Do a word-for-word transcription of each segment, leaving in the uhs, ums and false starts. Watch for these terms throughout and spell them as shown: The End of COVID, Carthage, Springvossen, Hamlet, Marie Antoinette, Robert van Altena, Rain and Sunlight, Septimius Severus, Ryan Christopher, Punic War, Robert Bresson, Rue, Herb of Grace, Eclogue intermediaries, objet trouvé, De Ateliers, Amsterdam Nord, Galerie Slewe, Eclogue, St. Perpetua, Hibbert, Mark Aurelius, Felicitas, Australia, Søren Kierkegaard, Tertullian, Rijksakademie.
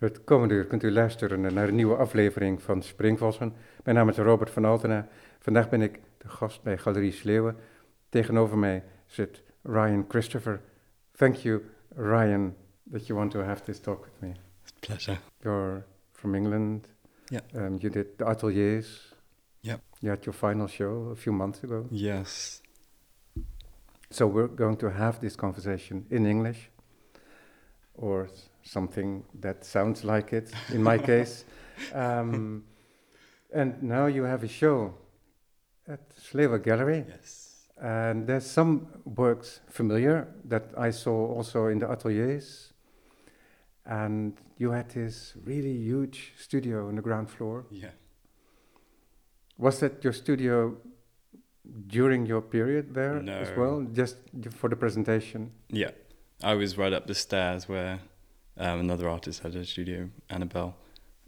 Het komende uur kunt u luisteren naar een nieuwe aflevering van Springvossen. Mijn naam is Robert van Altena. Vandaag ben ik de gast bij Galerie Slewe. Tegenover mij zit Ryan Christopher. Thank you, Ryan, that you want to have this talk with me. It's a pleasure. You're from England. Yeah. Um, you did the Ateliers. Yeah. You had your final show a few months ago. Yes. So we're going to have this conversation in English, or something that sounds like it, in my case. Um, and now you have a show at Slewe Gallery. Yes. And there's some works familiar that I saw also in the Ateliers. And you had this really huge studio on the ground floor. Yeah. Was that your studio during your period there no. as well? Just for the presentation? Yeah. I was right up the stairs where um, another artist had a studio, Annabelle.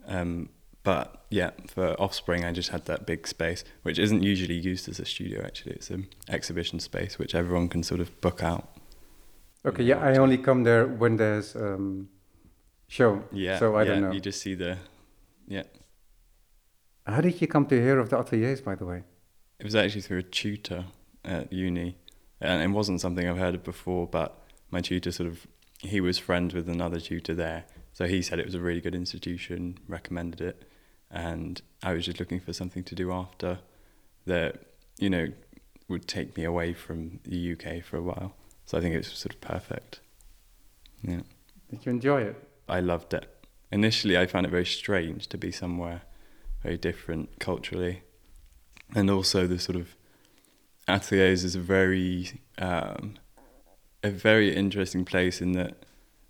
Um, but yeah, for Offspring, I just had that big space, which isn't usually used as a studio, actually. It's an exhibition space, which everyone can sort of book out. Okay, yeah, I only come there when there's a um, show, yeah, so I yeah, don't know. You just see the, yeah. How did you come to hear of the Ateliers, by the way? It was actually through a tutor at uni, and it wasn't something I've heard of before, but my tutor sort of, he was friends with another tutor there. So he said it was a really good institution, recommended it. And I was just looking for something to do after that, you know, would take me away from the U K for a while. So I think it was sort of perfect. Yeah. Did you enjoy it? I loved it. Initially, I found it very strange to be somewhere very different culturally. And also the sort of Ateliers is a very... Um, a very interesting place in that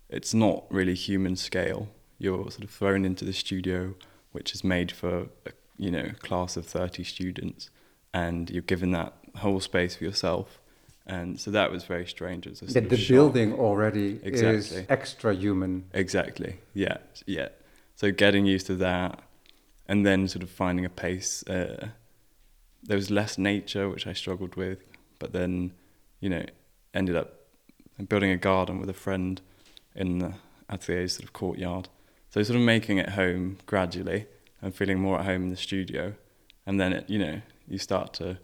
it's not really human scale. You're sort of thrown into the studio, which is made for a, you know, a class of thirty students, and you're given that whole space for yourself. And so that was very strange. It was a yeah, the building already exactly. is extra human. Exactly, yeah, yeah. So getting used to that, and then sort of finding a pace. Uh, there was less nature, which I struggled with, but then, you know, ended up and building a garden with a friend in the Atelier's sort of courtyard. So sort of making it home gradually and feeling more at home in the studio. And then, it, you know, you start to,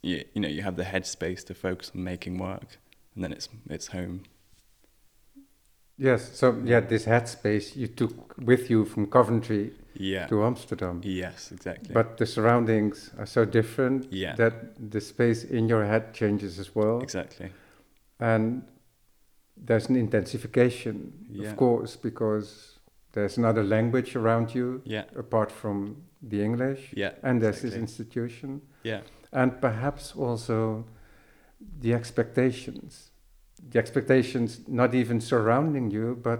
you, you know, you have the headspace to focus on making work, and then it's it's home. Yes, so yeah, this headspace you took with you from Coventry yeah. to Amsterdam. Yes, exactly. But the surroundings are so different yeah. that the space in your head changes as well. Exactly. And there's an intensification, yeah. of course, because there's another language around you, yeah. apart from the English, yeah, and there's exactly. this institution, yeah. and perhaps also the expectations. The expectations not even surrounding you, but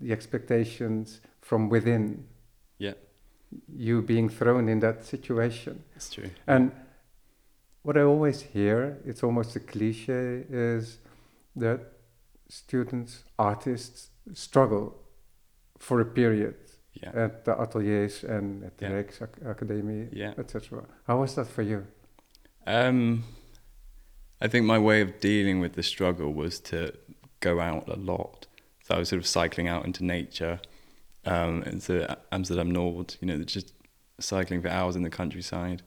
the expectations from within. Yeah. You being thrown in that situation. That's true. And what I always hear, it's almost a cliche, is that students, artists struggle for a period yeah. at the Ateliers and at the yeah. Rijksakademie, yeah. et cetera. How was that for you? Um, I think my way of dealing with the struggle was to go out a lot. So I was sort of cycling out into nature, um, into Amsterdam Nord, you know, just cycling for hours in the countryside.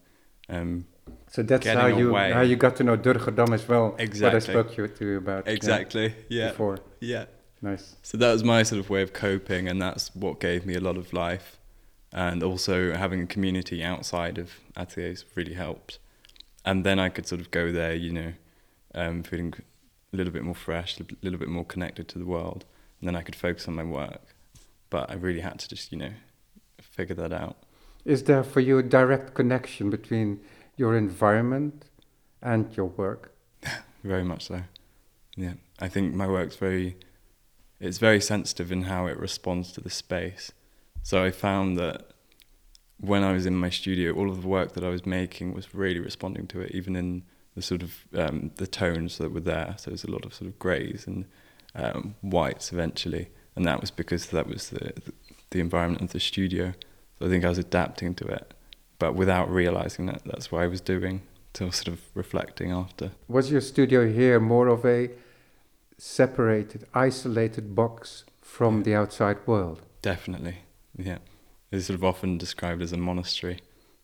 Um, So that's how you away. how you got to know Durgerdam as well. Exactly. What I spoke you to you about. Exactly. Yeah, yeah. Before. Yeah. Nice. So that was my sort of way of coping, and that's what gave me a lot of life. And also having a community outside of Ateliers really helped. And then I could sort of go there, you know, um, feeling a little bit more fresh, a little bit more connected to the world. And then I could focus on my work. But I really had to just, you know, figure that out. Is there for you a direct connection between your environment and your work? Very much so. Yeah, I think my work's very, it's very sensitive in how it responds to the space. So I found that when I was in my studio, all of the work that I was making was really responding to it, even in the sort of um, the tones that were there. So there's a lot of sort of greys and um, whites eventually, and that was because that was the the environment of the studio. So I think I was adapting to it, but without realizing that that's what I was doing, till sort of reflecting after. Was your studio here more of a separated, isolated box from yeah. the outside world? Definitely, yeah. It's sort of often described as a monastery,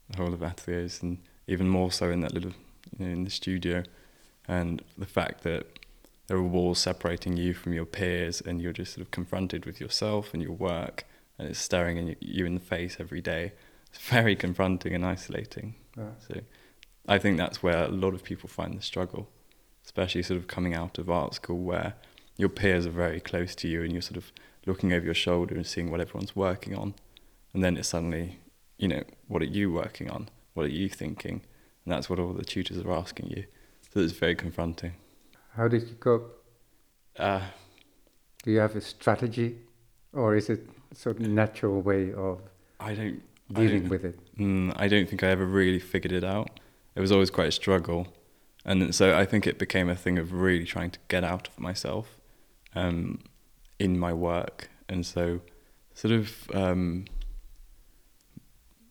the whole of Ateliers, and even more so in that little, you know, in the studio, and the fact that there are walls separating you from your peers, and you're just sort of confronted with yourself and your work, and it's staring in you, you in the face every day. It's very confronting and isolating. Right. So I think that's where a lot of people find the struggle, especially sort of coming out of art school, where your peers are very close to you and you're sort of looking over your shoulder and seeing what everyone's working on. And then it's suddenly, you know, what are you working on? What are you thinking? And that's what all the tutors are asking you. So it's very confronting. How did you cope? Uh, Do you have a strategy, or is it sort of natural way of I don't, dealing I don't, with it? Mm, I don't think I ever really figured it out. It was always quite a struggle. And so I think it became a thing of really trying to get out of myself um, in my work. And so sort of um,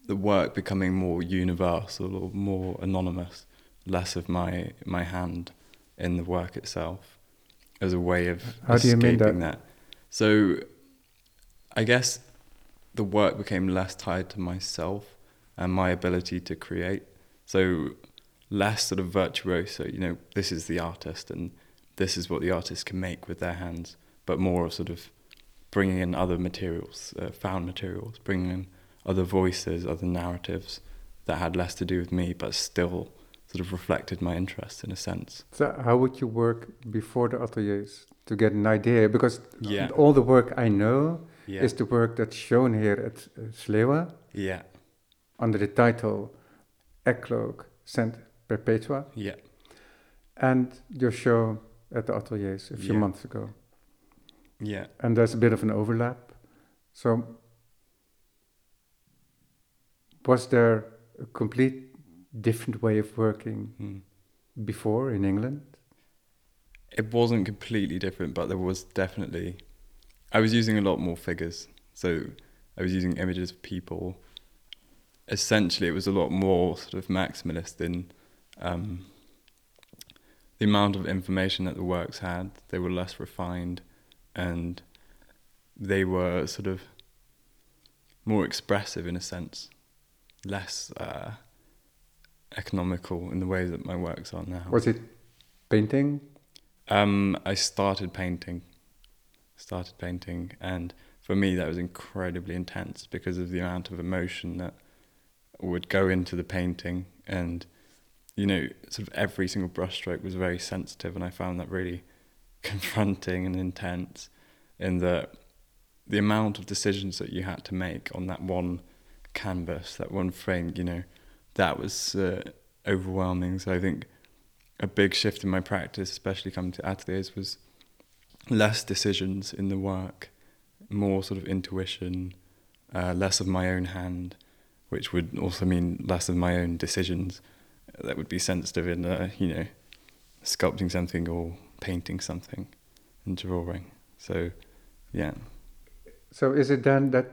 the work becoming more universal or more anonymous, less of my my hand in the work itself as a way of How escaping do you mean that? that. So I guess the work became less tied to myself and my ability to create. So less sort of virtuoso, you know, this is the artist and this is what the artist can make with their hands, but more of sort of bringing in other materials, uh, found materials, bringing in other voices, other narratives that had less to do with me, but still sort of reflected my interest in a sense. So how would you work before the ateliers to get an idea? Because yeah. all the work I know yeah. is the work that's shown here at uh, Slewe yeah. under the title Eclogue, Saint Perpetua. Yeah. And your show at the ateliers a few yeah. months ago. Yeah. And there's a bit of an overlap. So was there a complete different way of working mm. before in England? It wasn't completely different, but there was definitely... I was using a lot more figures. So I was using images of people. Essentially, it was a lot more sort of maximalist in um, the amount of information that the works had. They were less refined, and they were sort of more expressive in a sense, less uh, economical in the way that my works are now. Was it painting? Um, I started painting, started painting, and for me that was incredibly intense because of the amount of emotion that would go into the painting, and you know, sort of every single brushstroke was very sensitive, and I found that really confronting and intense in that the amount of decisions that you had to make on that one canvas, that one frame, you know, that was uh, overwhelming. So I think a big shift in my practice, especially coming to ateliers, was less decisions in the work, more sort of intuition, uh, less of my own hand, which would also mean less of my own decisions that would be sensitive in, uh, you know, sculpting something or painting something and drawing. So, yeah. So is it then that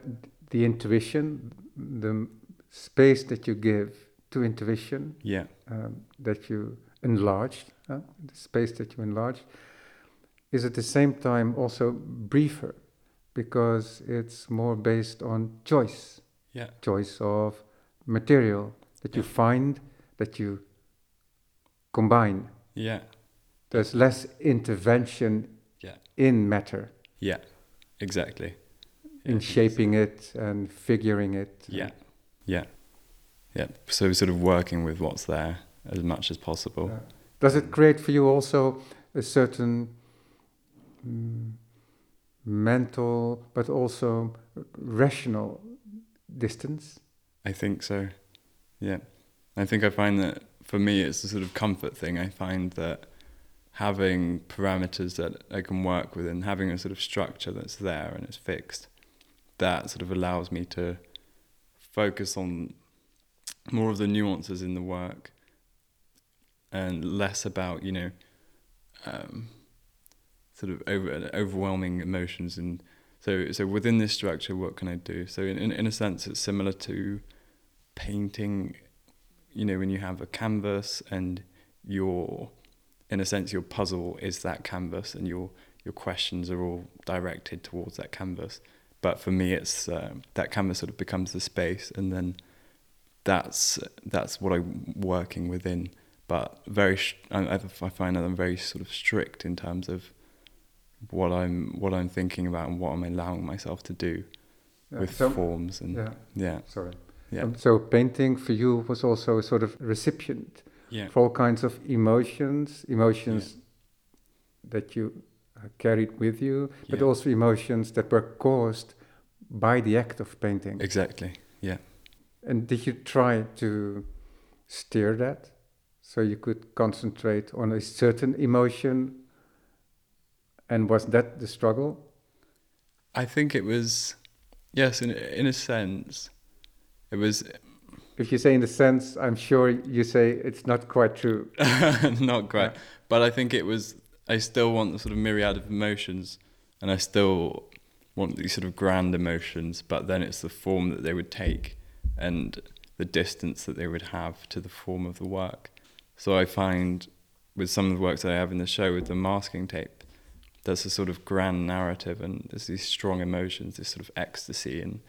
the intuition, the space that you give to intuition, yeah, um, that you enlarged, huh? the space that you enlarged, is at the same time also briefer because it's more based on choice. Yeah. Choice of material that yeah. you find, that you combine. Yeah. There's less intervention yeah. in matter. Yeah, exactly. In shaping it and figuring it. Yeah, yeah, yeah. So sort of working with what's there as much as possible. Yeah. Does it create for you also a certain mm, mental but also rational distance? I think so, yeah. I think I find that for me it's a sort of comfort thing. I find that having parameters that I can work with and having a sort of structure that's there and it's fixed, that sort of allows me to focus on more of the nuances in the work and less about, you know, um, sort of over, overwhelming emotions. And So so within this structure, what can I do? So in, in, in a sense, it's similar to painting, you know, when you have a canvas and your, in a sense, your puzzle is that canvas and your, your questions are all directed towards that canvas. But for me, it's uh, that canvas sort of becomes the space, and then that's that's what I'm working within. But very, I, I find that I'm very sort of strict in terms of what I'm what I'm thinking about and what I'm allowing myself to do yeah. with so, forms and yeah. yeah. Sorry. Yeah. Um, so painting for you was also a sort of recipient yeah. for all kinds of emotions, emotions yeah. that you carried with you, but yeah. also emotions that were caused by the act of painting. Exactly, yeah. And did you try to steer that so you could concentrate on a certain emotion? And was that the struggle? I think it was, yes, in, in a sense. It was... If you say in a sense, I'm sure you say it's not quite true. Not quite. Yeah. But I think it was... I still want the sort of myriad of emotions, and I still want these sort of grand emotions, but then it's the form that they would take and the distance that they would have to the form of the work. So I find with some of the works that I have in the show with the masking tape, that's a sort of grand narrative, and there's these strong emotions, this sort of ecstasy and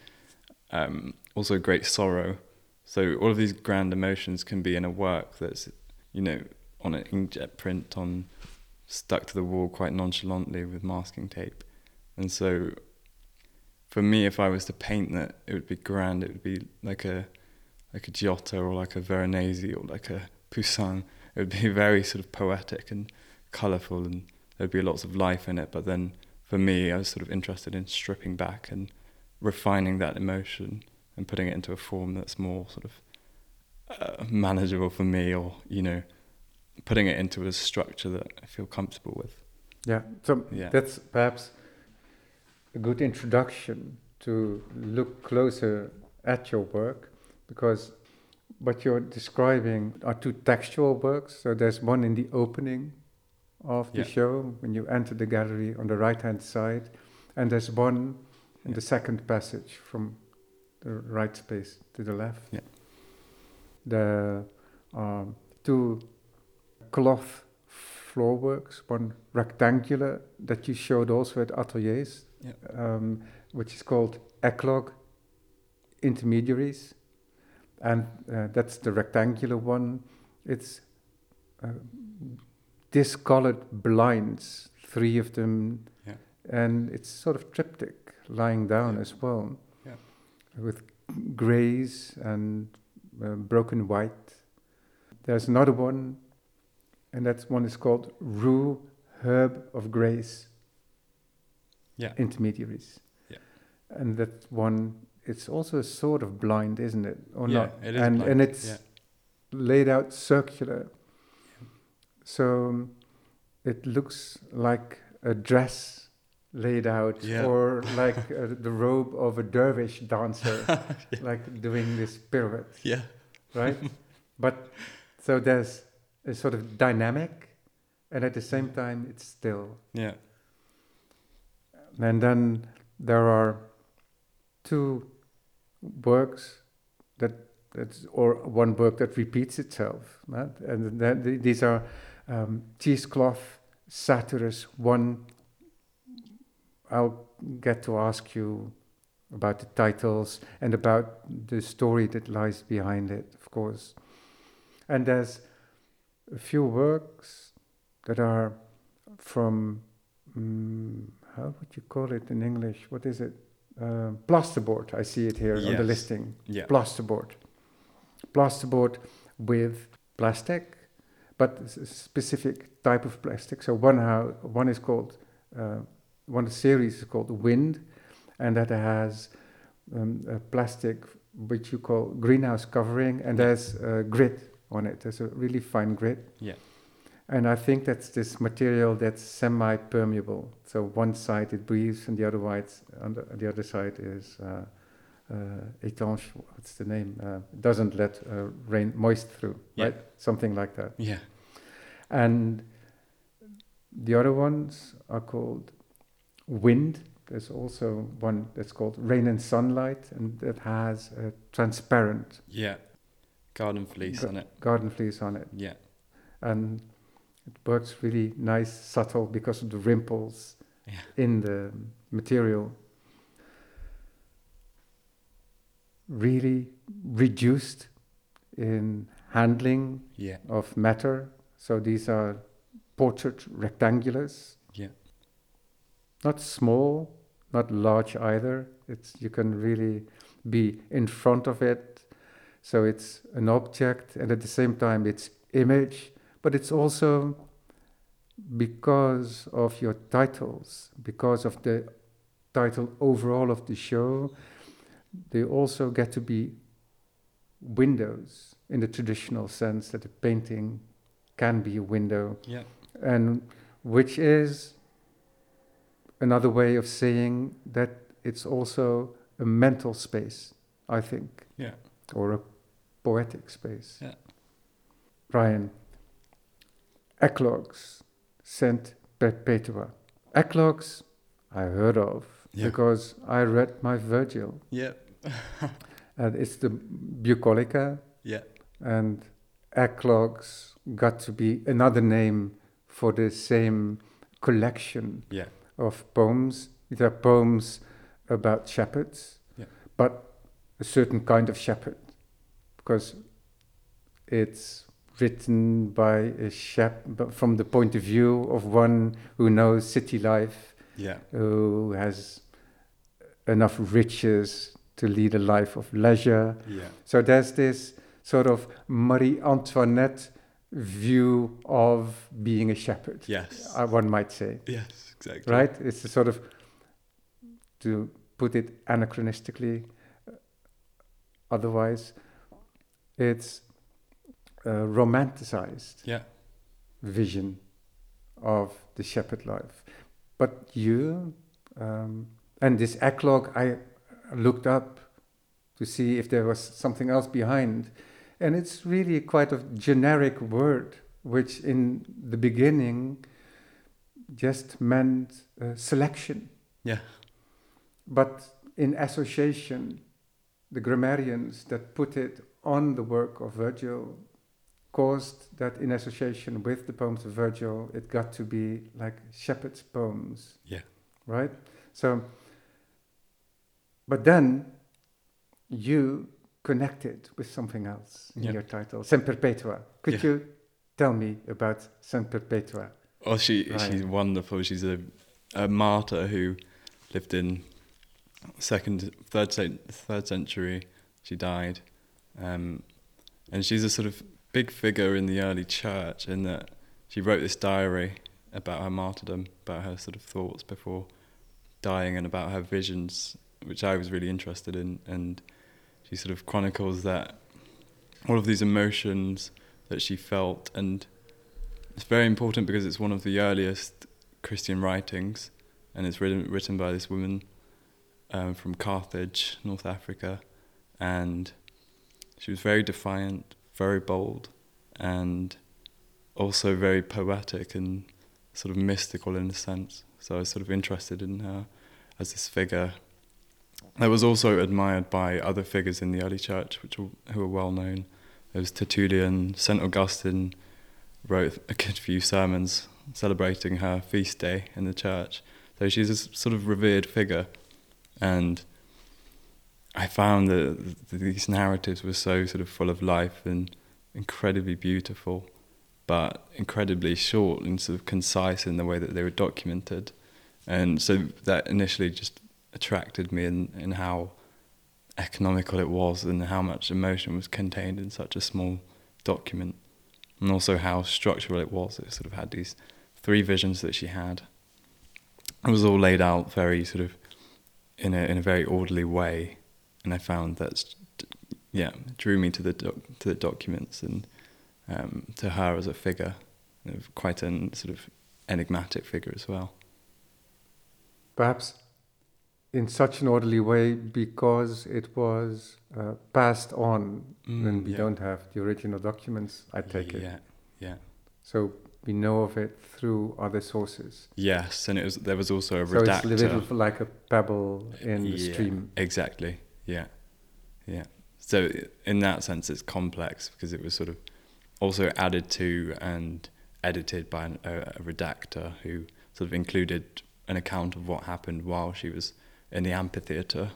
um, also great sorrow. So all of these grand emotions can be in a work that's, you know, on an inkjet print, on... stuck to the wall quite nonchalantly with masking tape. And so for me, if I was to paint that, it would be grand. It would be like a like a Giotto or like a Veronese or like a Poussin. It would be very sort of poetic and colourful, and there'd be lots of life in it. But then for me, I was sort of interested in stripping back and refining that emotion and putting it into a form that's more sort of uh, manageable for me, or, you know, putting it into a structure that I feel comfortable with. Yeah, so yeah. that's perhaps a good introduction to look closer at your work, because what you're describing are two textual works. So there's one in the opening of the yeah. show, when you enter the gallery on the right-hand side, and there's one in yeah. the second passage from the right space to the left. Yeah. There are two... cloth floorworks, one rectangular that you showed also at Ateliers, yep. um, which is called Eclogue intermediaries, and uh, that's the rectangular one. It's uh, discolored blinds, three of them, yeah. and it's sort of triptych, lying down yeah. as well, yeah. with greys and uh, broken white. There's another one, and that one is called Rue, Herb of Grace, yeah. intermediaries. Yeah. And that one, it's also a sort of blind, isn't it? Or yeah, not? It is and, blind. And it's yeah. laid out circular. Yeah. So it looks like a dress laid out, yeah. or like uh, the robe of a dervish dancer, yeah. like doing this pirouette. Yeah. Right? But so there's... it's sort of dynamic, and at the same time it's still. Yeah. And then there are two works that that's, or one work that repeats itself, right? And then th- these are um, Cheesecloth, Saturus one. I'll get to ask you about the titles and about the story that lies behind it, of course. And there's a few works that are from, um, how would you call it in English? What is it? Uh, plasterboard. I see it here yes. on the listing. Yeah. Plasterboard. Plasterboard with plastic, but it's a specific type of plastic. So one how one is called, uh, one series is called Wind, and that has um, a plastic which you call greenhouse covering, and there's uh, grit on it. There's a really fine grit. Yeah. And I think that's this material that's semi-permeable. So one side it breathes, and the other white's, and the other side is uh, uh, étanche. What's the name? Uh, doesn't let uh, rain moist through, yeah. right? Something like that. Yeah. And the other ones are called Wind. There's also one that's called Rain and Sunlight, and that has a transparent. Yeah. Garden fleece G- on it. Garden fleece on it. Yeah. And it works really nice, subtle, because of the rimples yeah. in the material. really reduced in handling yeah. of matter. So these are portrait rectangulars. Yeah. Not small, not large either. It's, you can really be in front of it. So it's an object, and at the same time it's image, but it's also because of your titles, because of the title overall of the show, they also get to be windows in the traditional sense that a painting can be a window. Yeah. And which is another way of saying that it's also a mental space, I think. Yeah. Or a poetic space. Yeah. Ryan, Eclogues, Saint Perpetua. Eclogues I heard of yeah. because I read my Virgil. Yeah. And it's the Bucolica. Yeah. And Eclogues got to be another name for the same collection yeah. of poems. There are poems about shepherds, yeah. but a certain kind of shepherd, because it's written by a shepherd from the point of view of one who knows city life, yeah. who has enough riches to lead a life of leisure. Yeah. So there's this sort of Marie Antoinette view of being a shepherd, yes, uh, one might say. Yes, exactly. Right? It's a sort of, to put it anachronistically, uh, otherwise, it's a romanticized yeah. vision of the shepherd life. But you, um, and this Eclogue, I looked up to see if there was something else behind. And it's really quite a generic word, which in the beginning just meant uh, selection. Yeah. But in association, the grammarians that put it on the work of Virgil caused that in association with the poems of Virgil, it got to be like shepherd's poems. Yeah. Right? So, but then you connect it with something else in yep. your title. Saint Perpetua. Could yeah. you tell me about Saint Perpetua? Oh, she Ryan. she's wonderful. She's a, a martyr who lived in second, third, third century. She died. Um, and she's a sort of big figure in the early church in that she wrote this diary about her martyrdom, about her sort of thoughts before dying and about her visions, which I was really interested in. And she sort of chronicles that all of these emotions that she felt. And it's very important because it's one of the earliest Christian writings, and it's written, written by this woman um, from Carthage, North Africa. And she was very defiant, very bold, and also very poetic and sort of mystical in a sense. So I was sort of interested in her as this figure that was also admired by other figures in the early church, which were, who were well known. There was Tertullian. Saint Augustine wrote a good few sermons celebrating her feast day in the church. So she's a sort of revered figure, and I found that these narratives were so sort of full of life and incredibly beautiful, but incredibly short and sort of concise in the way that they were documented. And so that initially just attracted me in, in how economical it was and how much emotion was contained in such a small document, and also how structural it was. It sort of had these three visions that she had. It was all laid out very sort of in a in a very orderly way. And I found that, yeah, drew me to the doc, to the documents and um, to her as a figure, you know, quite an sort of enigmatic figure as well. Perhaps in such an orderly way because it was uh, passed on, mm, and we yeah. don't have the original documents, I take yeah, it. Yeah, yeah. So we know of it through other sources. Yes, and it was, there was also a redactor. So it's a little like a pebble in yeah, the stream. Exactly. Yeah, yeah. So in that sense, it's complex because it was sort of also added to and edited by an, a, a redactor who sort of included an account of what happened while she was in the amphitheatre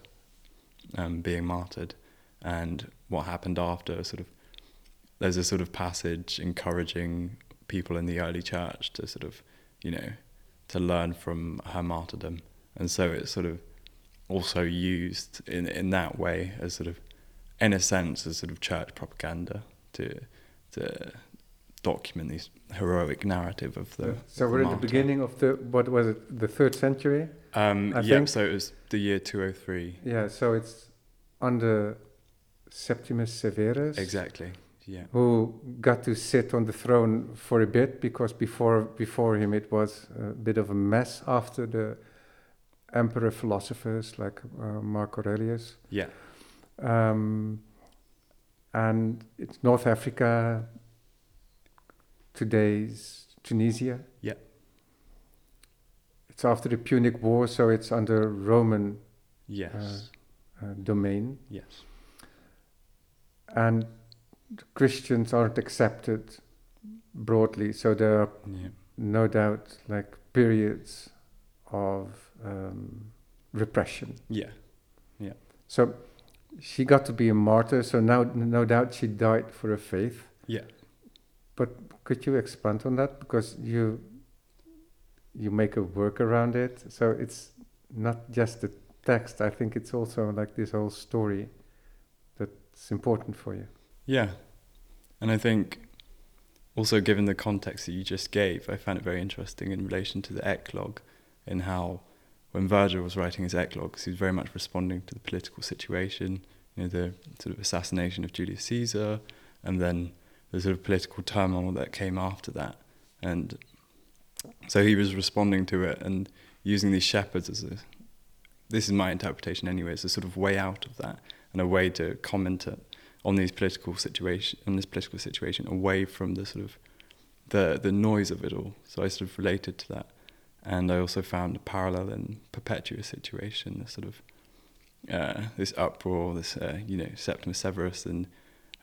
um, being martyred. and what happened after. Sort of, there's a sort of passage encouraging people in the early church to sort of, you know, to learn from her martyrdom, and so it's sort of also used in in that way as sort of, in a sense, as sort of church propaganda to to document this heroic narrative of the. Yeah. So we're at the beginning of the, what was it, the third century? Um, I yeah, think. So it was the year two oh three. Yeah, so it's under Septimius Severus. Exactly. Yeah. Who got to sit on the throne for a bit, because before before him it was a bit of a mess after the emperor philosophers like uh, Mark Aurelius. Yeah. Um, and it's North Africa, today's Tunisia. Yeah. It's after the Punic War, so it's under Roman yes. uh, uh, domain. Yes. And Christians aren't accepted broadly, so there are yeah. no doubt like periods of um, repression. Yeah. Yeah. So she got to be a martyr, so now no doubt she died for her faith. Yeah. But could you expand on that? Because you you make a work around it. So it's not just the text. I think it's also like this whole story that's important for you. Yeah. And I think also given the context that you just gave, I found it very interesting in relation to the Eclogue, in how when Virgil was writing his Eclogues, he was very much responding to the political situation, you know, the sort of assassination of Julius Caesar, and then the sort of political turmoil that came after that. And so he was responding to it and using these shepherds as a, this is my interpretation anyway, it's a sort of way out of that, and a way to comment it on these political situation, on this political situation, away from the sort of the the noise of it all. So I sort of related to that. And I also found a parallel in Perpetua's situation, this sort of, uh, this uproar, this, uh, you know, Septimius Severus, and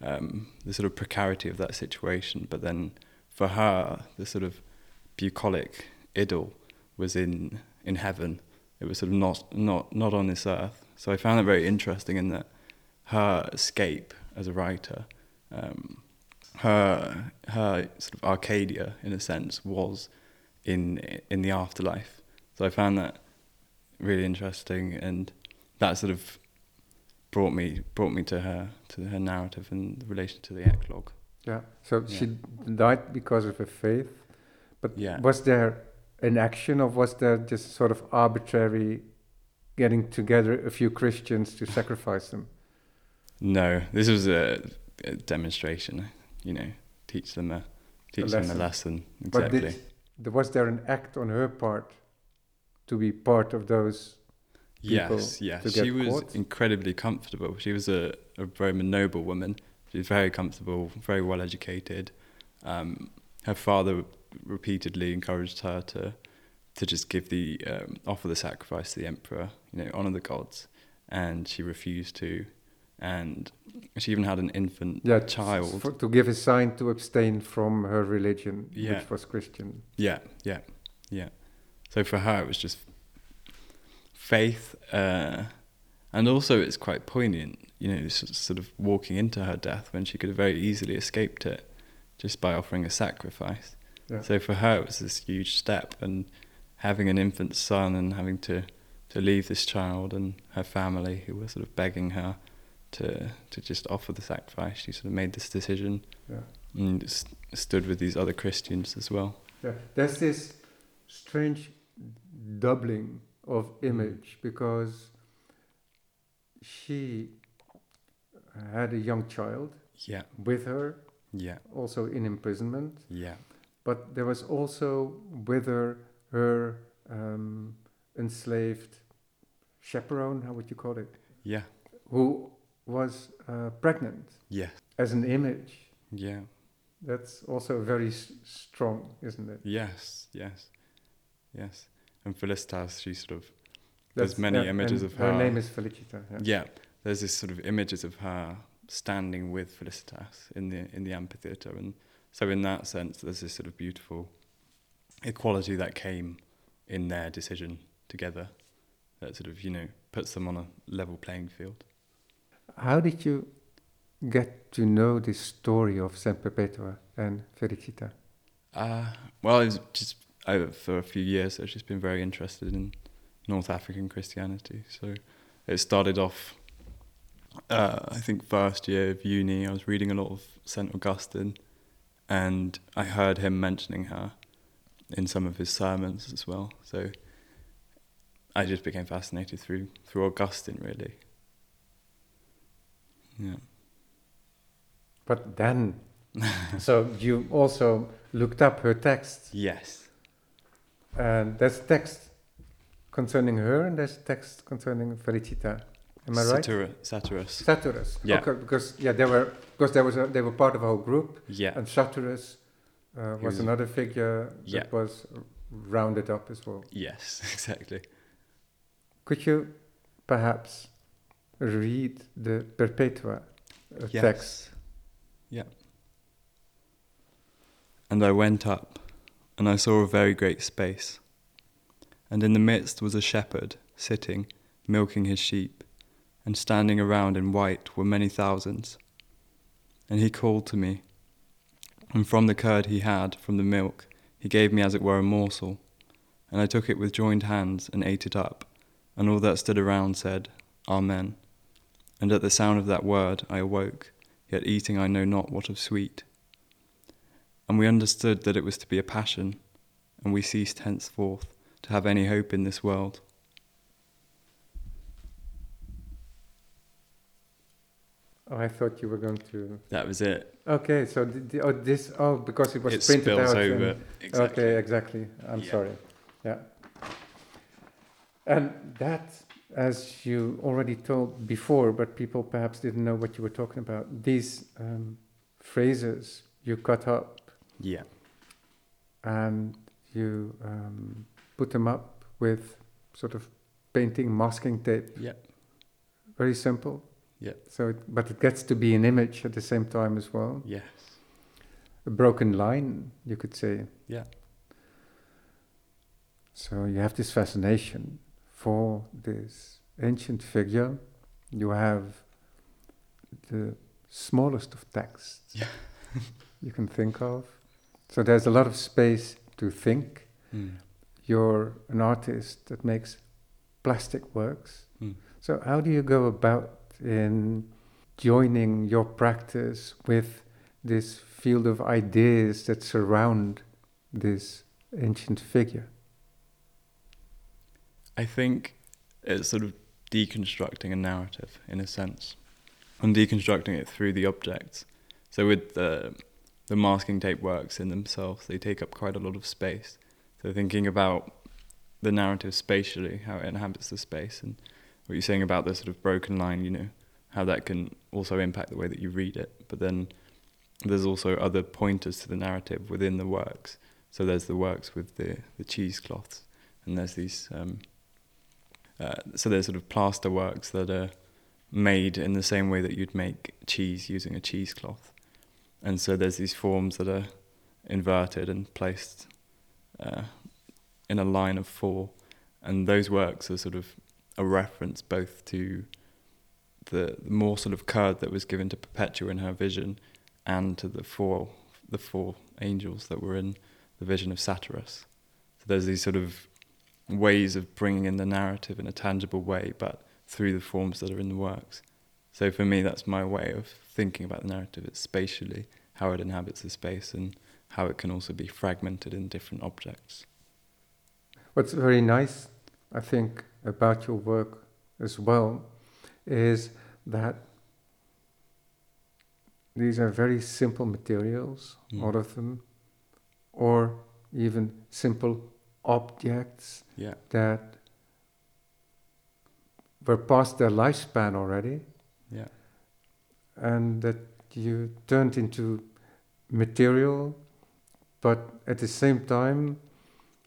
um, the sort of precarity of that situation. But then for her, the sort of bucolic idyll was in, in heaven. It was sort of not, not, not on this earth. So I found it very interesting in that her escape as a writer, um, her, her sort of Arcadia, in a sense, was in in the afterlife. So I found that really interesting, and that sort of brought me brought me to her to her narrative in relation to the Eclogue. Yeah. So yeah. She died because of her faith, but yeah. was there an action, or was there just sort of arbitrary getting together a few Christians to sacrifice them? No, this was a, a demonstration. You know, teach them a teach a them a lesson. Exactly. Was there an act on her part to be part of those people? Yes, yes. To get she was caught? Incredibly comfortable. She was a, a Roman noble woman. She was very comfortable, very well educated. Um, her father repeatedly encouraged her to to just give the um, offer the sacrifice to the emperor, you know, honor the gods, and she refused to. And she even had an infant yeah, child. For, to give a sign to abstain from her religion, yeah. which was Christian. Yeah, yeah, yeah. So for her, it was just faith. Uh, and also it's quite poignant, you know, sort of walking into her death when she could have very easily escaped it just by offering a sacrifice. Yeah. So for her, it was this huge step. And having an infant son and having to, to leave this child and her family who were sort of begging her to to just offer the sacrifice, she sort of made this decision yeah. and st- stood with these other Christians as well. Yeah, there's this strange doubling of image, because she had a young child yeah. with her, yeah. also in imprisonment, yeah. but there was also with her her um, enslaved chaperone, how would you call it? Yeah. Who was uh, pregnant yes. as an image. Yeah. That's also very s- strong, isn't it? Yes, yes, yes. And Felicitas, she sort of, That's, there's many yeah, images of her. Her name is Felicitas. Yeah. yeah, there's this sort of images of her standing with Felicitas in the in the amphitheatre. And so in that sense, there's this sort of beautiful equality that came in their decision together that sort of, you know, puts them on a level playing field. How did you get to know this story of Saint Perpetua and Felicitas? Uh, well, it's just I, for a few years I've just been very interested in North African Christianity. So it started off, uh, I think, first year of uni. I was reading a lot of Saint Augustine, and I heard him mentioning her in some of his sermons as well. So I just became fascinated through through Augustine, really. Yeah. But then, so you also looked up her text. Yes. And there's text concerning her, and there's text concerning Felicitas. Am I Satura, right? Saturus. Saturus. Yeah. Okay, because yeah, there were because there was a, they were part of our group. Yeah. And Saturus uh, was Who, another figure that yeah. was rounded up as well. Yes, exactly. Could you perhaps read the Perpetua uh, yes. text? Yeah. And I went up, and I saw a very great space. And in the midst was a shepherd, sitting, milking his sheep, and standing around in white were many thousands. And he called to me, and from the curd he had, from the milk, he gave me as it were a morsel. And I took it with joined hands, and ate it up, and all that stood around said, Amen. And at the sound of that word I awoke, yet eating I know not what of sweet. And we understood that it was to be a passion, and we ceased henceforth to have any hope in this world. Oh, I thought you were going to... That was it. Okay, so the, the, oh, this, oh, because it was it printed out. It spills over, and, exactly. Okay, exactly, I'm yeah. sorry, yeah. And that... As you already told before, but people perhaps didn't know what you were talking about, these um, phrases you cut up. Yeah. And you um, put them up with sort of painting masking tape. Yeah. Very simple. Yeah. So, it, but it gets to be an image at the same time as well. Yes. A broken line, you could say. Yeah. So you have this fascination for this ancient figure. You have the smallest of texts yeah. you can think of. So there's a lot of space to think. Mm. You're an artist that makes plastic works. Mm. So how do you go about in joining your practice with this field of ideas that surround this ancient figure? I think it's sort of deconstructing a narrative, in a sense, and deconstructing it through the objects. So with the the masking tape works in themselves, they take up quite a lot of space. So thinking about the narrative spatially, how it inhabits the space, and what you're saying about the sort of broken line, you know, how that can also impact the way that you read it. But then there's also other pointers to the narrative within the works. So there's the works with the, the cheesecloths, and there's these... Um, Uh, so there's sort of plaster works that are made in the same way that you'd make cheese using a cheesecloth. And so there's these forms that are inverted and placed uh, in a line of four. And those works are sort of a reference both to the morsel of curd that was given to Perpetua in her vision and to the four the four angels that were in the vision of Saturus. So there's these sort of ways of bringing in the narrative in a tangible way, but through the forms that are in the works. So for me, that's my way of thinking about the narrative. It's spatially, how it inhabits the space, and how it can also be fragmented in different objects. What's very nice, I think, about your work as well, is that these are very simple materials, mm. all of them, or even simple objects yeah. that were past their lifespan already, yeah. and that you turned into material, but at the same time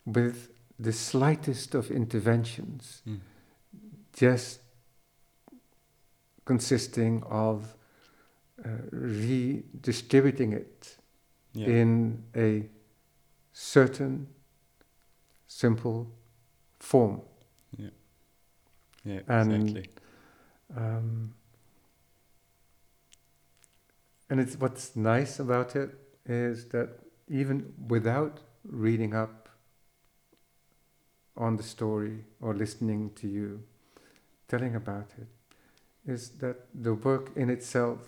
with the slightest of interventions, mm. just consisting of uh, redistributing it yeah. in a certain simple form. Yeah, yeah, and, exactly. Um, And it's what's nice about it is that even without reading up on the story or listening to you telling about it, is that the work in itself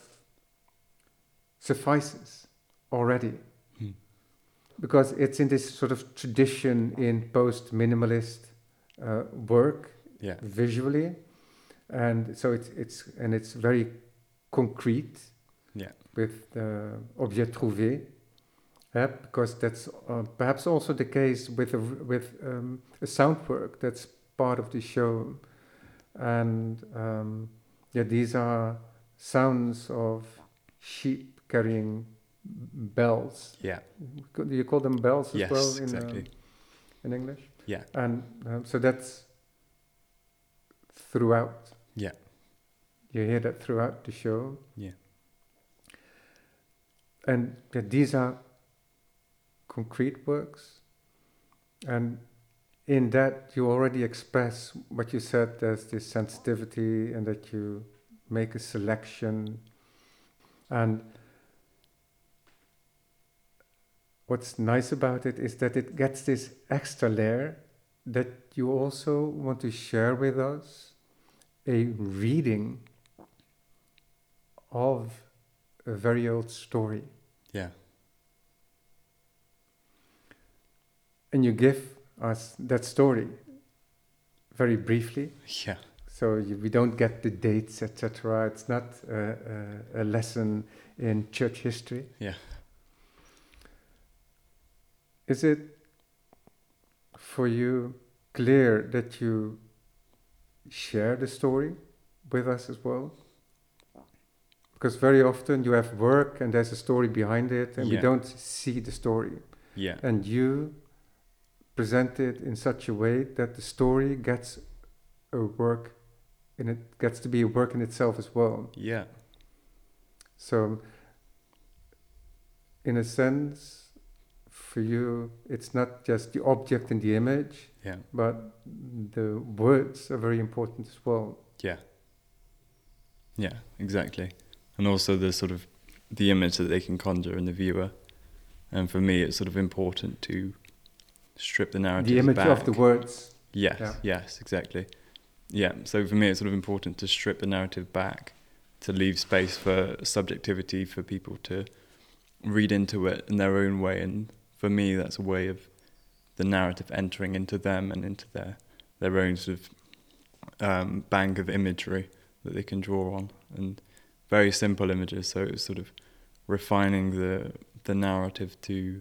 suffices already. Hmm. Because it's in this sort of tradition in post-minimalist uh, work, yeah. visually, and so it's it's and it's very concrete, yeah. with the uh, objet trouvé, yeah, because that's uh, perhaps also the case with a, with um, a sound work that's part of the show, and um, yeah, these are sounds of sheep carrying bells. Yeah. Do you call them bells as yes, well in, exactly. um, in English? Yeah. And um, so that's throughout. Yeah. You hear that throughout the show. Yeah. And yeah, these are concrete works. And in that you already express what you said, there's this sensitivity and that you make a selection. And what's nice about it is that it gets this extra layer that you also want to share with us, a reading of a very old story. Yeah. And you give us that story very briefly. Yeah. So you, we don't get the dates, et cetera. It's not uh, uh, a lesson in church history. Yeah. Is it for you clear that you share the story with us as well? Because very often you have work and there's a story behind it and yeah. we don't see the story. Yeah. And you present it in such a way that the story gets a work and it gets to be a work in itself as well. Yeah. So in a sense, for you, it's not just the object and the image, yeah. but the words are very important as well. Yeah. Yeah, exactly. And also the sort of the image that they can conjure in the viewer. And for me, it's sort of important to strip the narrative back. The image back. Of the words. Yes, yeah. yes, exactly. Yeah, so for me, it's sort of important to strip the narrative back, to leave space for subjectivity, for people to read into it in their own way. And for me, that's a way of the narrative entering into them and into their their own sort of um, bank of imagery that they can draw on, and very simple images. So it's sort of refining the the narrative to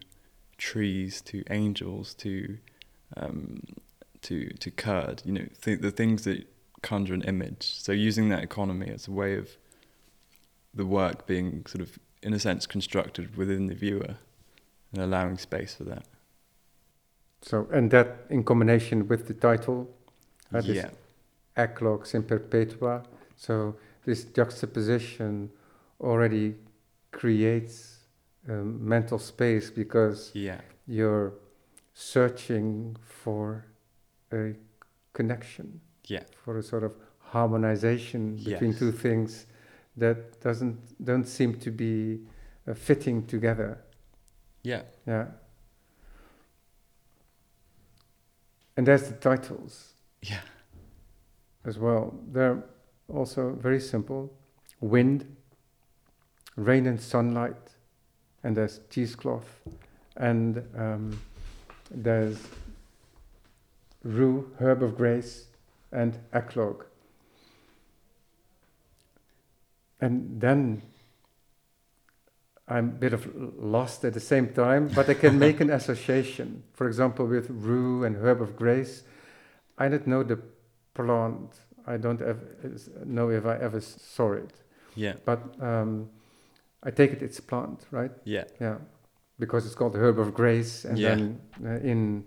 trees, to angels, to um, to to curd. You know, th- the things that conjure an image. So using that economy as a way of the work being sort of, in a sense, constructed within the viewer. And allowing space for that. So, and that in combination with the title, uh, this yeah. Eclogue, Saint Perpetua, so this juxtaposition already creates um, mental space, because yeah. you're searching for a connection, yeah. for a sort of harmonization between yes. two things that doesn't don't seem to be uh, fitting together. Yeah. Yeah. And there's the titles. Yeah. As well. They're also very simple. Wind, Rain and Sunlight, and there's Cheesecloth, and um, there's Rue, Herb of Grace, and Eclogue. And then I'm a bit of lost at the same time, but I can make an association. For example, with Rue and Herb of Grace, I don't know the plant. I don't ever know if I ever saw it. Yeah. But um, I take it it's plant, right? Yeah. Yeah. Because it's called Herb of Grace, and yeah. then uh, in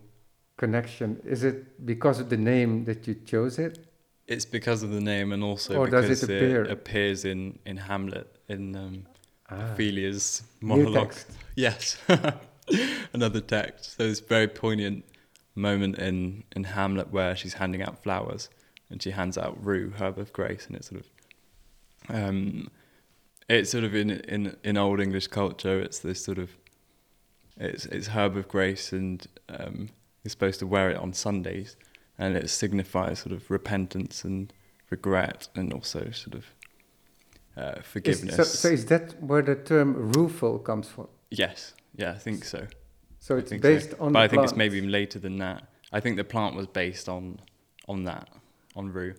connection, is it because of the name that you chose it? It's because of the name, and also or because does it, appear? It appears in, in Hamlet in. Um, Ah. Ophelia's monologue. Yes, another text. So this very poignant moment in, in Hamlet where she's handing out flowers and she hands out Rue, Herb of Grace, and it sort of um, it's sort of in in in old English culture, it's this sort of it's it's Herb of Grace, and um, you're supposed to wear it on Sundays, and it signifies sort of repentance and regret, and also sort of uh, forgiveness. Is, so, so is that where the term rueful comes from? Yes, yeah, I think so. So it's based so. on. But the I think plant. It's maybe later than that. I think the plant was based on on that, on Rue.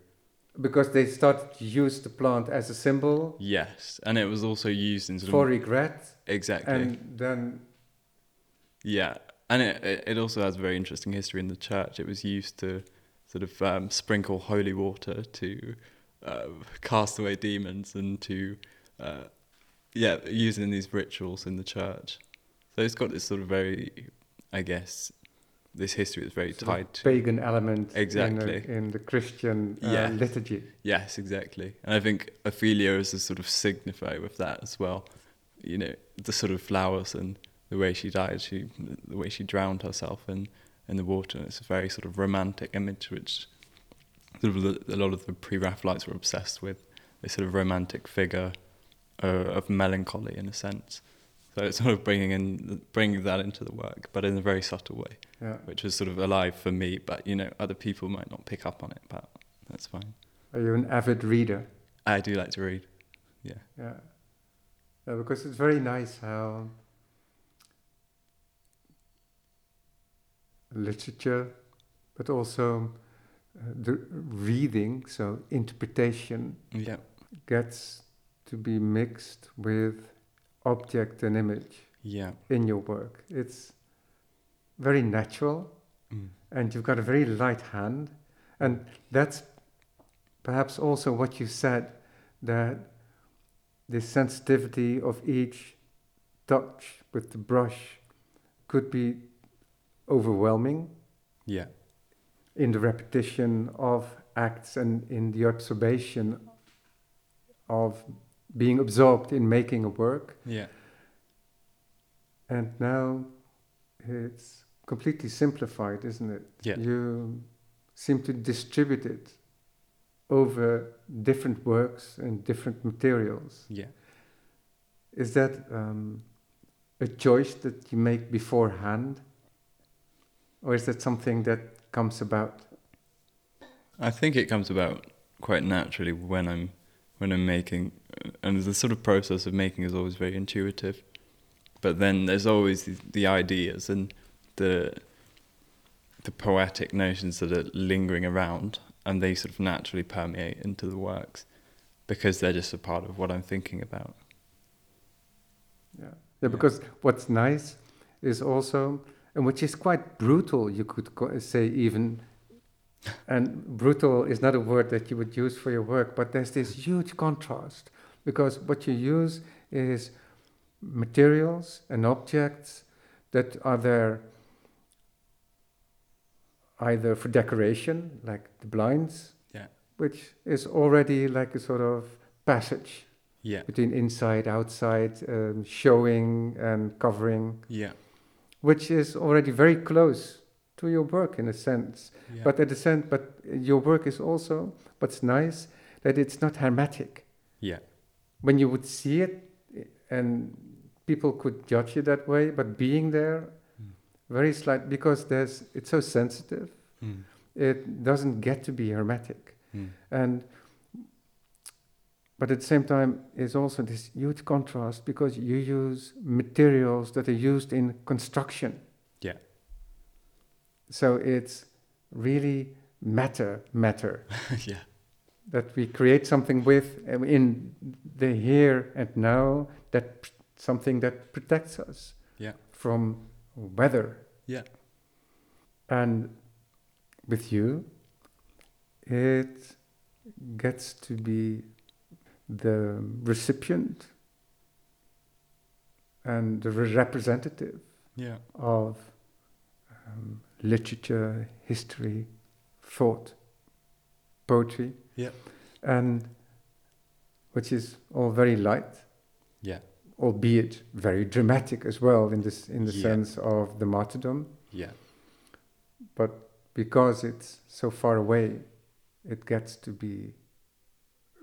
Because they started to use the plant as a symbol. Yes, and it was also used in sort for of, regret. Exactly. And then. Yeah, and it it also has a very interesting history in the church. It was used to sort of um, sprinkle holy water to uh, cast away demons and to uh, yeah, use it in these rituals in the church. So it's got this sort of very, I guess, this history is very so tied to... pagan element exactly. in, the, in the Christian uh, yeah. liturgy. Yes, exactly. And I think Ophelia is a sort of signifier with that as well. You know, the sort of flowers and the way she died, she, the way she drowned herself in, in the water. And it's a very sort of romantic image, which sort of a lot of the Pre-Raphaelites were obsessed with, this sort of romantic figure uh, of melancholy in a sense. So it's sort of bringing in, bringing that into the work, but in a very subtle way, yeah. which is sort of alive for me. But you know, other people might not pick up on it, but that's fine. Are you an avid reader? I do like to read. Yeah. Yeah. Yeah, because it's very nice how literature, but also uh, the reading, so interpretation, yeah. gets to be mixed with object and image yeah. in your work. It's very natural, mm. and you've got a very light hand, and that's perhaps also what you said, that the sensitivity of each touch with the brush could be overwhelming yeah. in the repetition of acts and in the observation of being absorbed in making a work. Yeah. And now it's completely simplified, isn't it? Yeah. You seem to distribute it over different works and different materials. Yeah. Is that um, a choice that you make beforehand? Or is that something that comes about? I think it comes about quite naturally when I'm when I'm making, and the sort of process of making is always very intuitive, but then there's always the, the ideas and the the poetic notions that are lingering around, and they sort of naturally permeate into the works because they're just a part of what I'm thinking about. Yeah, yeah. Because what's nice is also, and which is quite brutal, you could co- say even. And brutal is not a word that you would use for your work, but there's this huge contrast, because what you use is materials and objects that are there either for decoration, like the blinds, yeah. which is already like a sort of passage yeah. between inside, outside, um, showing and covering, yeah. which is already very close to your work in a sense, yeah. but at the sense, but your work is also, what's nice, that it's not hermetic. Yeah. When you would see it, and people could judge you that way, but being there, mm. very slight, because there's, it's so sensitive, mm. it doesn't get to be hermetic. Mm. And, but at the same time, is also this huge contrast, because you use materials that are used in construction. Yeah. So it's really matter, matter. yeah. That we create something with uh, in the here and now, that p- something that protects us yeah. from weather. Yeah. And with you, it gets to be the recipient and the representative yeah. of um, literature, history, thought, poetry, yeah, and which is all very light, yeah, albeit very dramatic as well in this in the yeah. sense of the martyrdom, yeah. But because it's so far away, it gets to be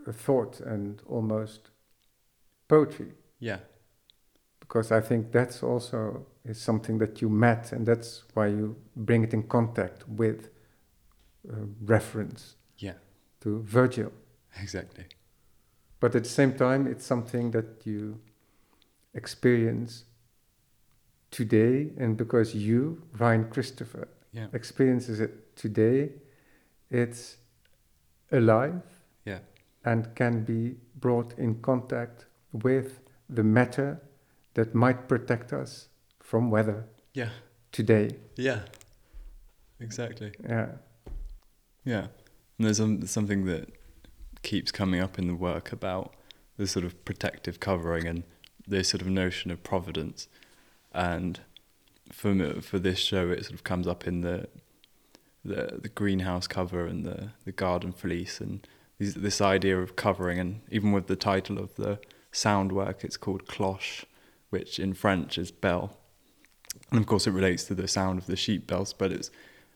a thought and almost poetry. Yeah. Because I think that's also is something that you met, and that's why you bring it in contact with uh, reference yeah. to Virgil. Exactly. But at the same time, it's something that you experience today, and because you, Ryan Christopher, yeah. experiences it today, it's alive yeah. and can be brought in contact with the matter that might protect us from weather yeah. today. Yeah, exactly. Yeah. Yeah, and there's um, something that keeps coming up in the work about the sort of protective covering and this sort of notion of providence. And for me, for this show, it sort of comes up in the the, the greenhouse cover and the, the garden fleece and these, this idea of covering. And even with the title of the sound work, it's called cloche, which in French is bell. And of course it relates to the sound of the sheep bells, but it's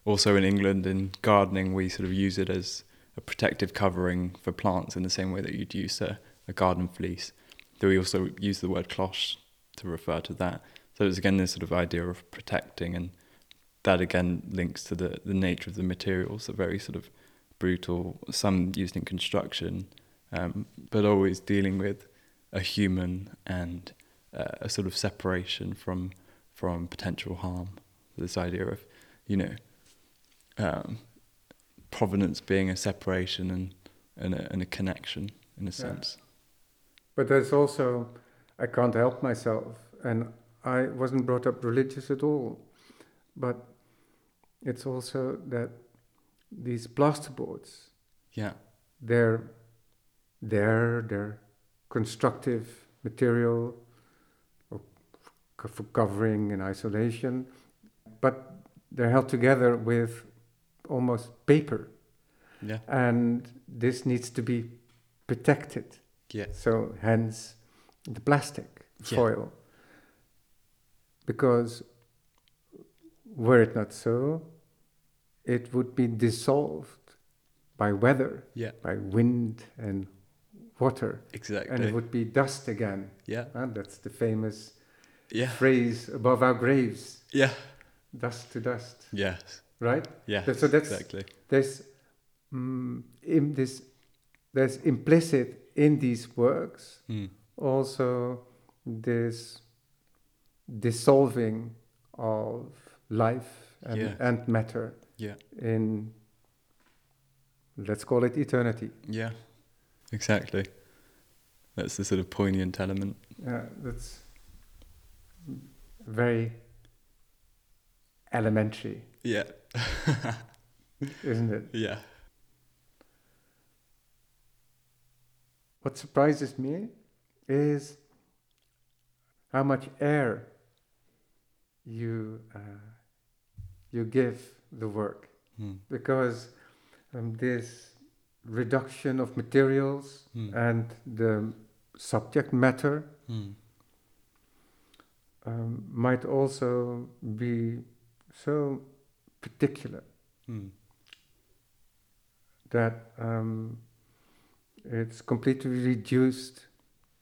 also in England in gardening, we sort of use it as a protective covering for plants in the same way that you'd use a, a garden fleece. Though we also use the word cloche to refer to that. So it's again this sort of idea of protecting, and that again links to the, the nature of the materials, the very sort of brutal, some used in construction, um, but always dealing with a human and uh, a sort of separation from from potential harm. This idea of, you know, um, provenance being a separation and and a, and a connection in a yeah. sense. But there's also, I can't help myself, and I wasn't brought up religious at all, but it's also that these plasterboards, yeah, they're they're they're constructive material for covering in isolation, but they're held together with almost paper, yeah, and this needs to be protected. Yeah. So hence the plastic foil. Yeah. Because were it not so, it would be dissolved by weather, yeah. by wind and water. Exactly. And it would be dust again. Yeah. And that's the famous yeah. phrase above our graves. Yeah. Dust to dust. Yes. Right? Yeah. So that's exactly. There's um, in this there's implicit in these works, mm. also this dissolving of life and, yeah. and matter yeah. in, let's call it eternity. Yeah, exactly. That's the sort of poignant element. Yeah, that's very elementary. Yeah. Isn't it? Yeah. What surprises me is how much air you uh, you give the work, mm. because um, this reduction of materials mm. and the subject matter mm. um, might also be so particular mm. that um, it's completely reduced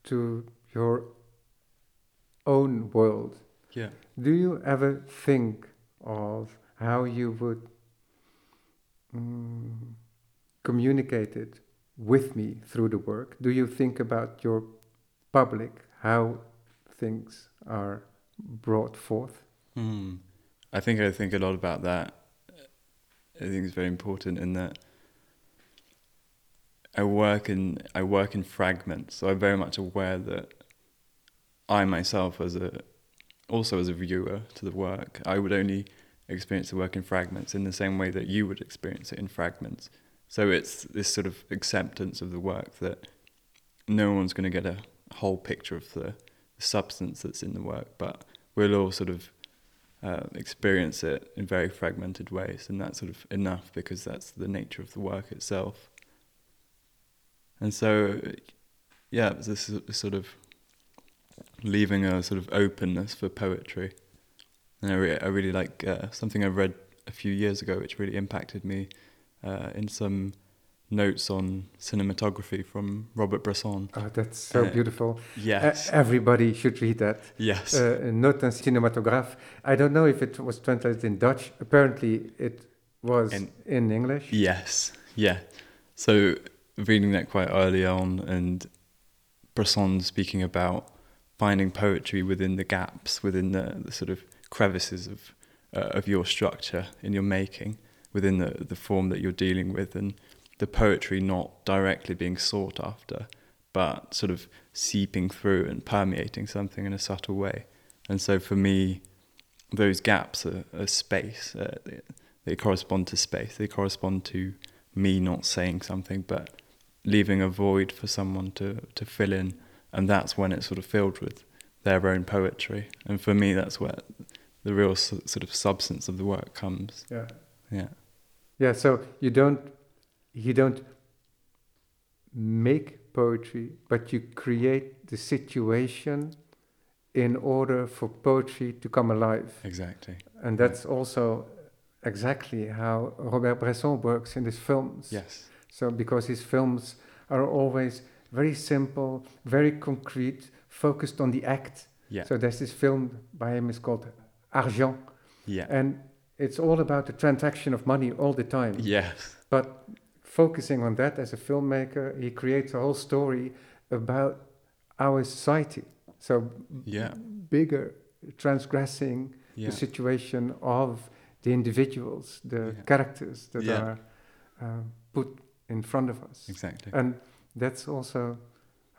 to your own world. Yeah. Do you ever think of how you would um, communicate it with me through the work? Do you think about your public, how things are brought forth? Mm. I think I think a lot about that. I think it's very important in that I work in I work in fragments, so I'm very much aware that I myself, as a also as a viewer to the work, I would only experience the work in fragments in the same way that you would experience it in fragments. So it's this sort of acceptance of the work that no one's going to get a whole picture of the substance that's in the work, but we'll all sort of uh, experience it in very fragmented ways, and that's sort of enough because that's the nature of the work itself. And so, yeah, it's this sort of leaving a sort of openness for poetry. And I, re- I really like uh, something I read a few years ago which really impacted me uh, in some notes on cinematography from Robert Bresson. Oh, that's so uh, beautiful. Yes. Uh, everybody should read that. Yes. Uh, Notes on cinematograph. I don't know if it was translated in Dutch. Apparently it was in, in English. Yes, yeah. So reading that quite early on, and Bresson speaking about finding poetry within the gaps, within the, the sort of crevices of uh, of your structure in your making, within the, the form that you're dealing with, and the poetry not directly being sought after, but sort of seeping through and permeating something in a subtle way. And so for me, those gaps are, are space. Uh, they, they correspond to space. They correspond to me not saying something, but leaving a void for someone to, to fill in. And that's when it's sort of filled with their own poetry. And for me, that's where the real so, sort of substance of the work comes. Yeah. Yeah. Yeah, so you don't... You don't make poetry, but you create the situation in order for poetry to come alive. Exactly. And that's yeah. also exactly how Robert Bresson works in his films. Yes. So because his films are always very simple, very concrete, focused on the act. Yeah. So there's this film by him, it's called Argent. Yeah. And it's all about the transaction of money all the time. Yes. But focusing on that as a filmmaker, he creates a whole story about our society. So yeah. bigger, transgressing yeah. the situation of the individuals, the yeah. characters that yeah. are uh, put in front of us. Exactly. And that's also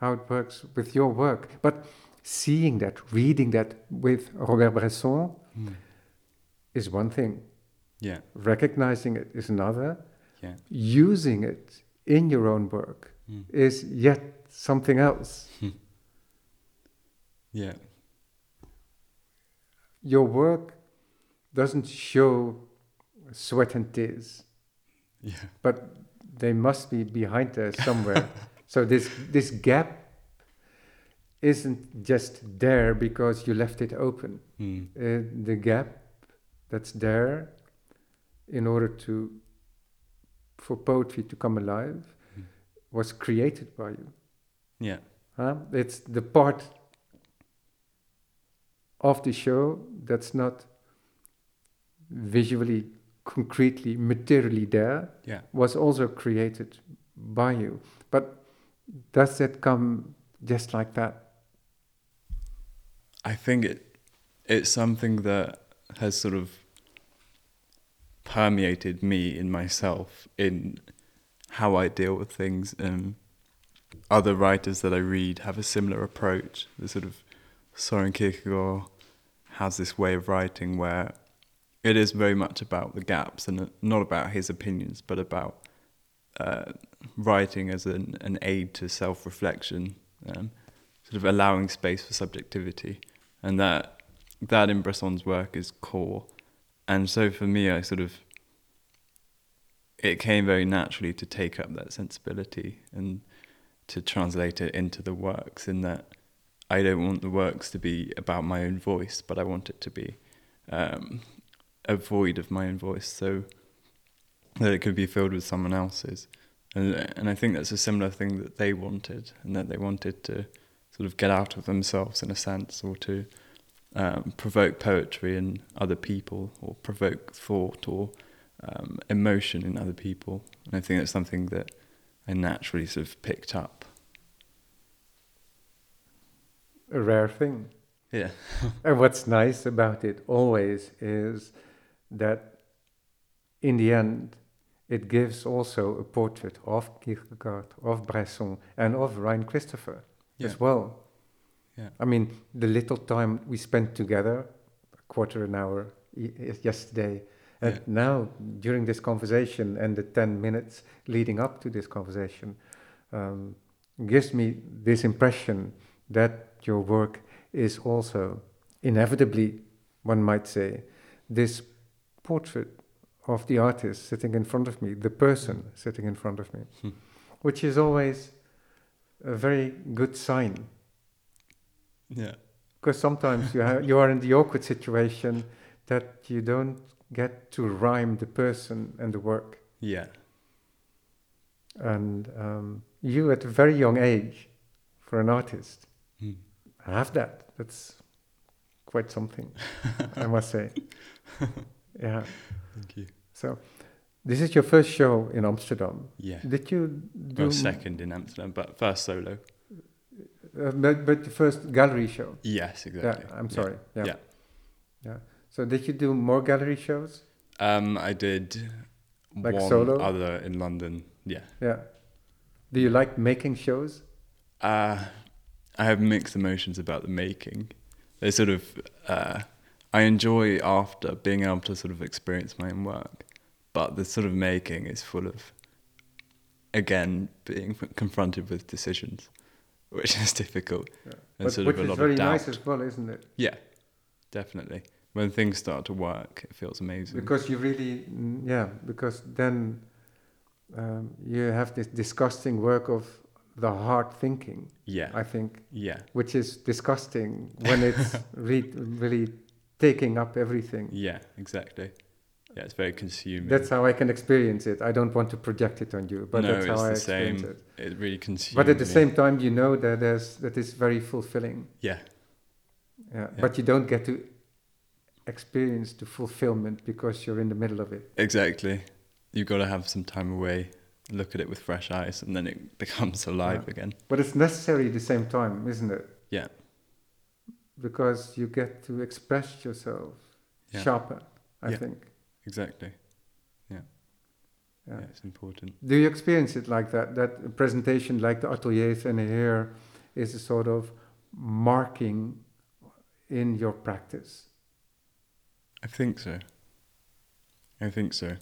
how it works with your work. But seeing that, reading that with Robert Bresson mm. is one thing. Yeah. Recognizing it is another. Yeah. Using it in your own work mm. is yet something else. Mm. Yeah. Your work doesn't show sweat and tears. Yeah. But they must be behind there somewhere. So this this gap isn't just there because you left it open. Mm. Uh, the gap that's there in order to for poetry to come alive mm. was created by you. Yeah. Huh? It's the part of the show that's not visually, concretely, materially there, yeah. was also created by you. But does it come just like that? I think it it's something that has sort of permeated me in myself, in how I deal with things. Um, other writers that I read have a similar approach. The sort of Søren Kierkegaard has this way of writing where it is very much about the gaps, and not about his opinions, but about uh, writing as an, an aid to self-reflection, um, sort of allowing space for subjectivity. And that that in Bresson's work is core. And so for me, I sort of, it came very naturally to take up that sensibility and to translate it into the works, in that I don't want the works to be about my own voice, but I want it to be um, a void of my own voice, so that it could be filled with someone else's. And, and I think that's a similar thing that they wanted, and that they wanted to sort of get out of themselves in a sense, or to... Um, provoke poetry in other people, or provoke thought or um, emotion in other people. And I think that's something that I naturally sort of picked up. A rare thing. Yeah. And what's nice about it always is that in the end it gives also a portrait of Kierkegaard, of Bresson, and of Ryan Christopher yeah. as well. Yeah. I mean, the little time we spent together, a quarter of an hour y- yesterday, and yeah. now during this conversation and the ten minutes leading up to this conversation, um, gives me this impression that your work is also inevitably, one might say, this portrait of the artist sitting in front of me, the person sitting in front of me, hmm. which is always a very good sign. Yeah, because sometimes you ha- you are in the awkward situation that you don't get to rhyme the person and the work. Yeah. And um, you, at a very young age, for an artist, mm. have that. That's quite something, I must say. Yeah. Thank you. So, this is your first show in Amsterdam. Yeah. Did you do... Well, second in Amsterdam, but first solo. Uh, but, but the first gallery show. Yes, exactly. Yeah, I'm sorry. Yeah. Yeah. Yeah. So did you do more gallery shows? Um, I did like one solo? Other in London. Yeah. Yeah. Do you like making shows? Uh, I have mixed emotions about the making. They sort of... Uh, I enjoy after being able to sort of experience my own work. But the sort of making is full of, again, being confronted with decisions, which is difficult. Yeah. And but, sort which of a is lot very of doubt. Nice as well, isn't it? Yeah, definitely. When things start to work, it feels amazing. Because you really, yeah, because then um, you have this disgusting work of the hard thinking, yeah. I think, yeah, which is disgusting when it's re- really taking up everything. Yeah, exactly. Yeah, it's very consuming. That's how I can experience it. I don't want to project it on you, but no, that's how I experience same. It. It really consumes. But at the me. Same time, you know that there's that is very fulfilling. Yeah. yeah. Yeah. But you don't get to experience the fulfillment because you're in the middle of it. Exactly. You've got to have some time away, look at it with fresh eyes, and then it becomes alive yeah. again. But it's necessary at the same time, isn't it? Yeah. Because you get to express yourself yeah. sharper, I yeah. think. Exactly. Yeah. yeah. Yeah, it's important. Do you experience it like that? That a presentation like the Ateliers and here is a sort of marking in your practice? I think so. I think so.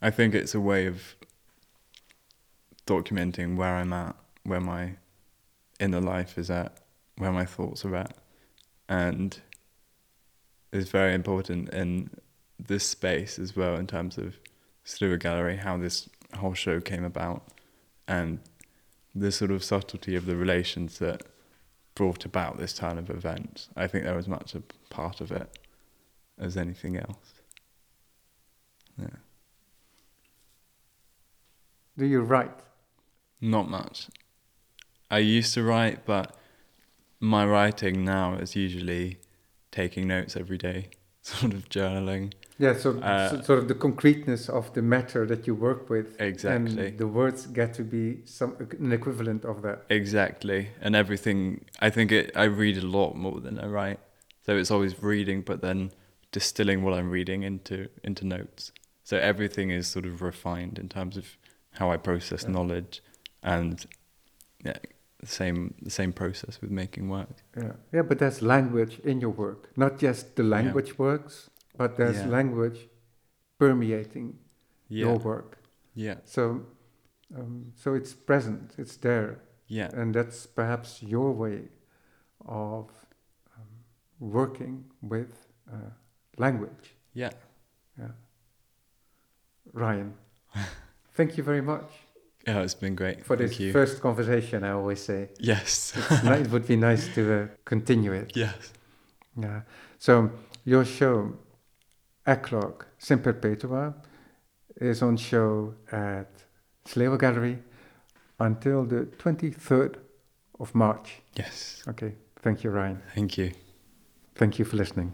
I think it's a way of documenting where I'm at, where my inner life is at, where my thoughts are at. And it's very important in this space as well, in terms of Slewe Gallery, how this whole show came about and the sort of subtlety of the relations that brought about this kind of event. I think there was much a part of it as anything else. Yeah. Do you write? Not much. I used to write, but my writing now is usually taking notes every day, sort of journaling. Yeah, so, uh, so sort of the concreteness of the matter that you work with. Exactly. And the words get to be some an equivalent of that. Exactly. And everything, I think it, I read a lot more than I write. So it's always reading, but then distilling what I'm reading into, into notes. So everything is sort of refined in terms of how I process yeah. knowledge and yeah, the same the same process with making work. Yeah, yeah, but there's language in your work. Not just the language yeah. works. But there's yeah. language permeating yeah. your work. Yeah. So, um, so it's present. It's there. Yeah. And that's perhaps your way of um, working with uh, language. Yeah. Yeah. Ryan, thank you very much. Yeah, it's been great. For thank this you. First conversation, I always say. Yes. It's ni- it would be nice to uh, continue it. Yes. Yeah. So your show, Eclogue, Saint Perpetua, is on show at Slewe Gallery until the twenty-third of March. Yes. Okay. Thank you, Ryan. Thank you. Thank you for listening.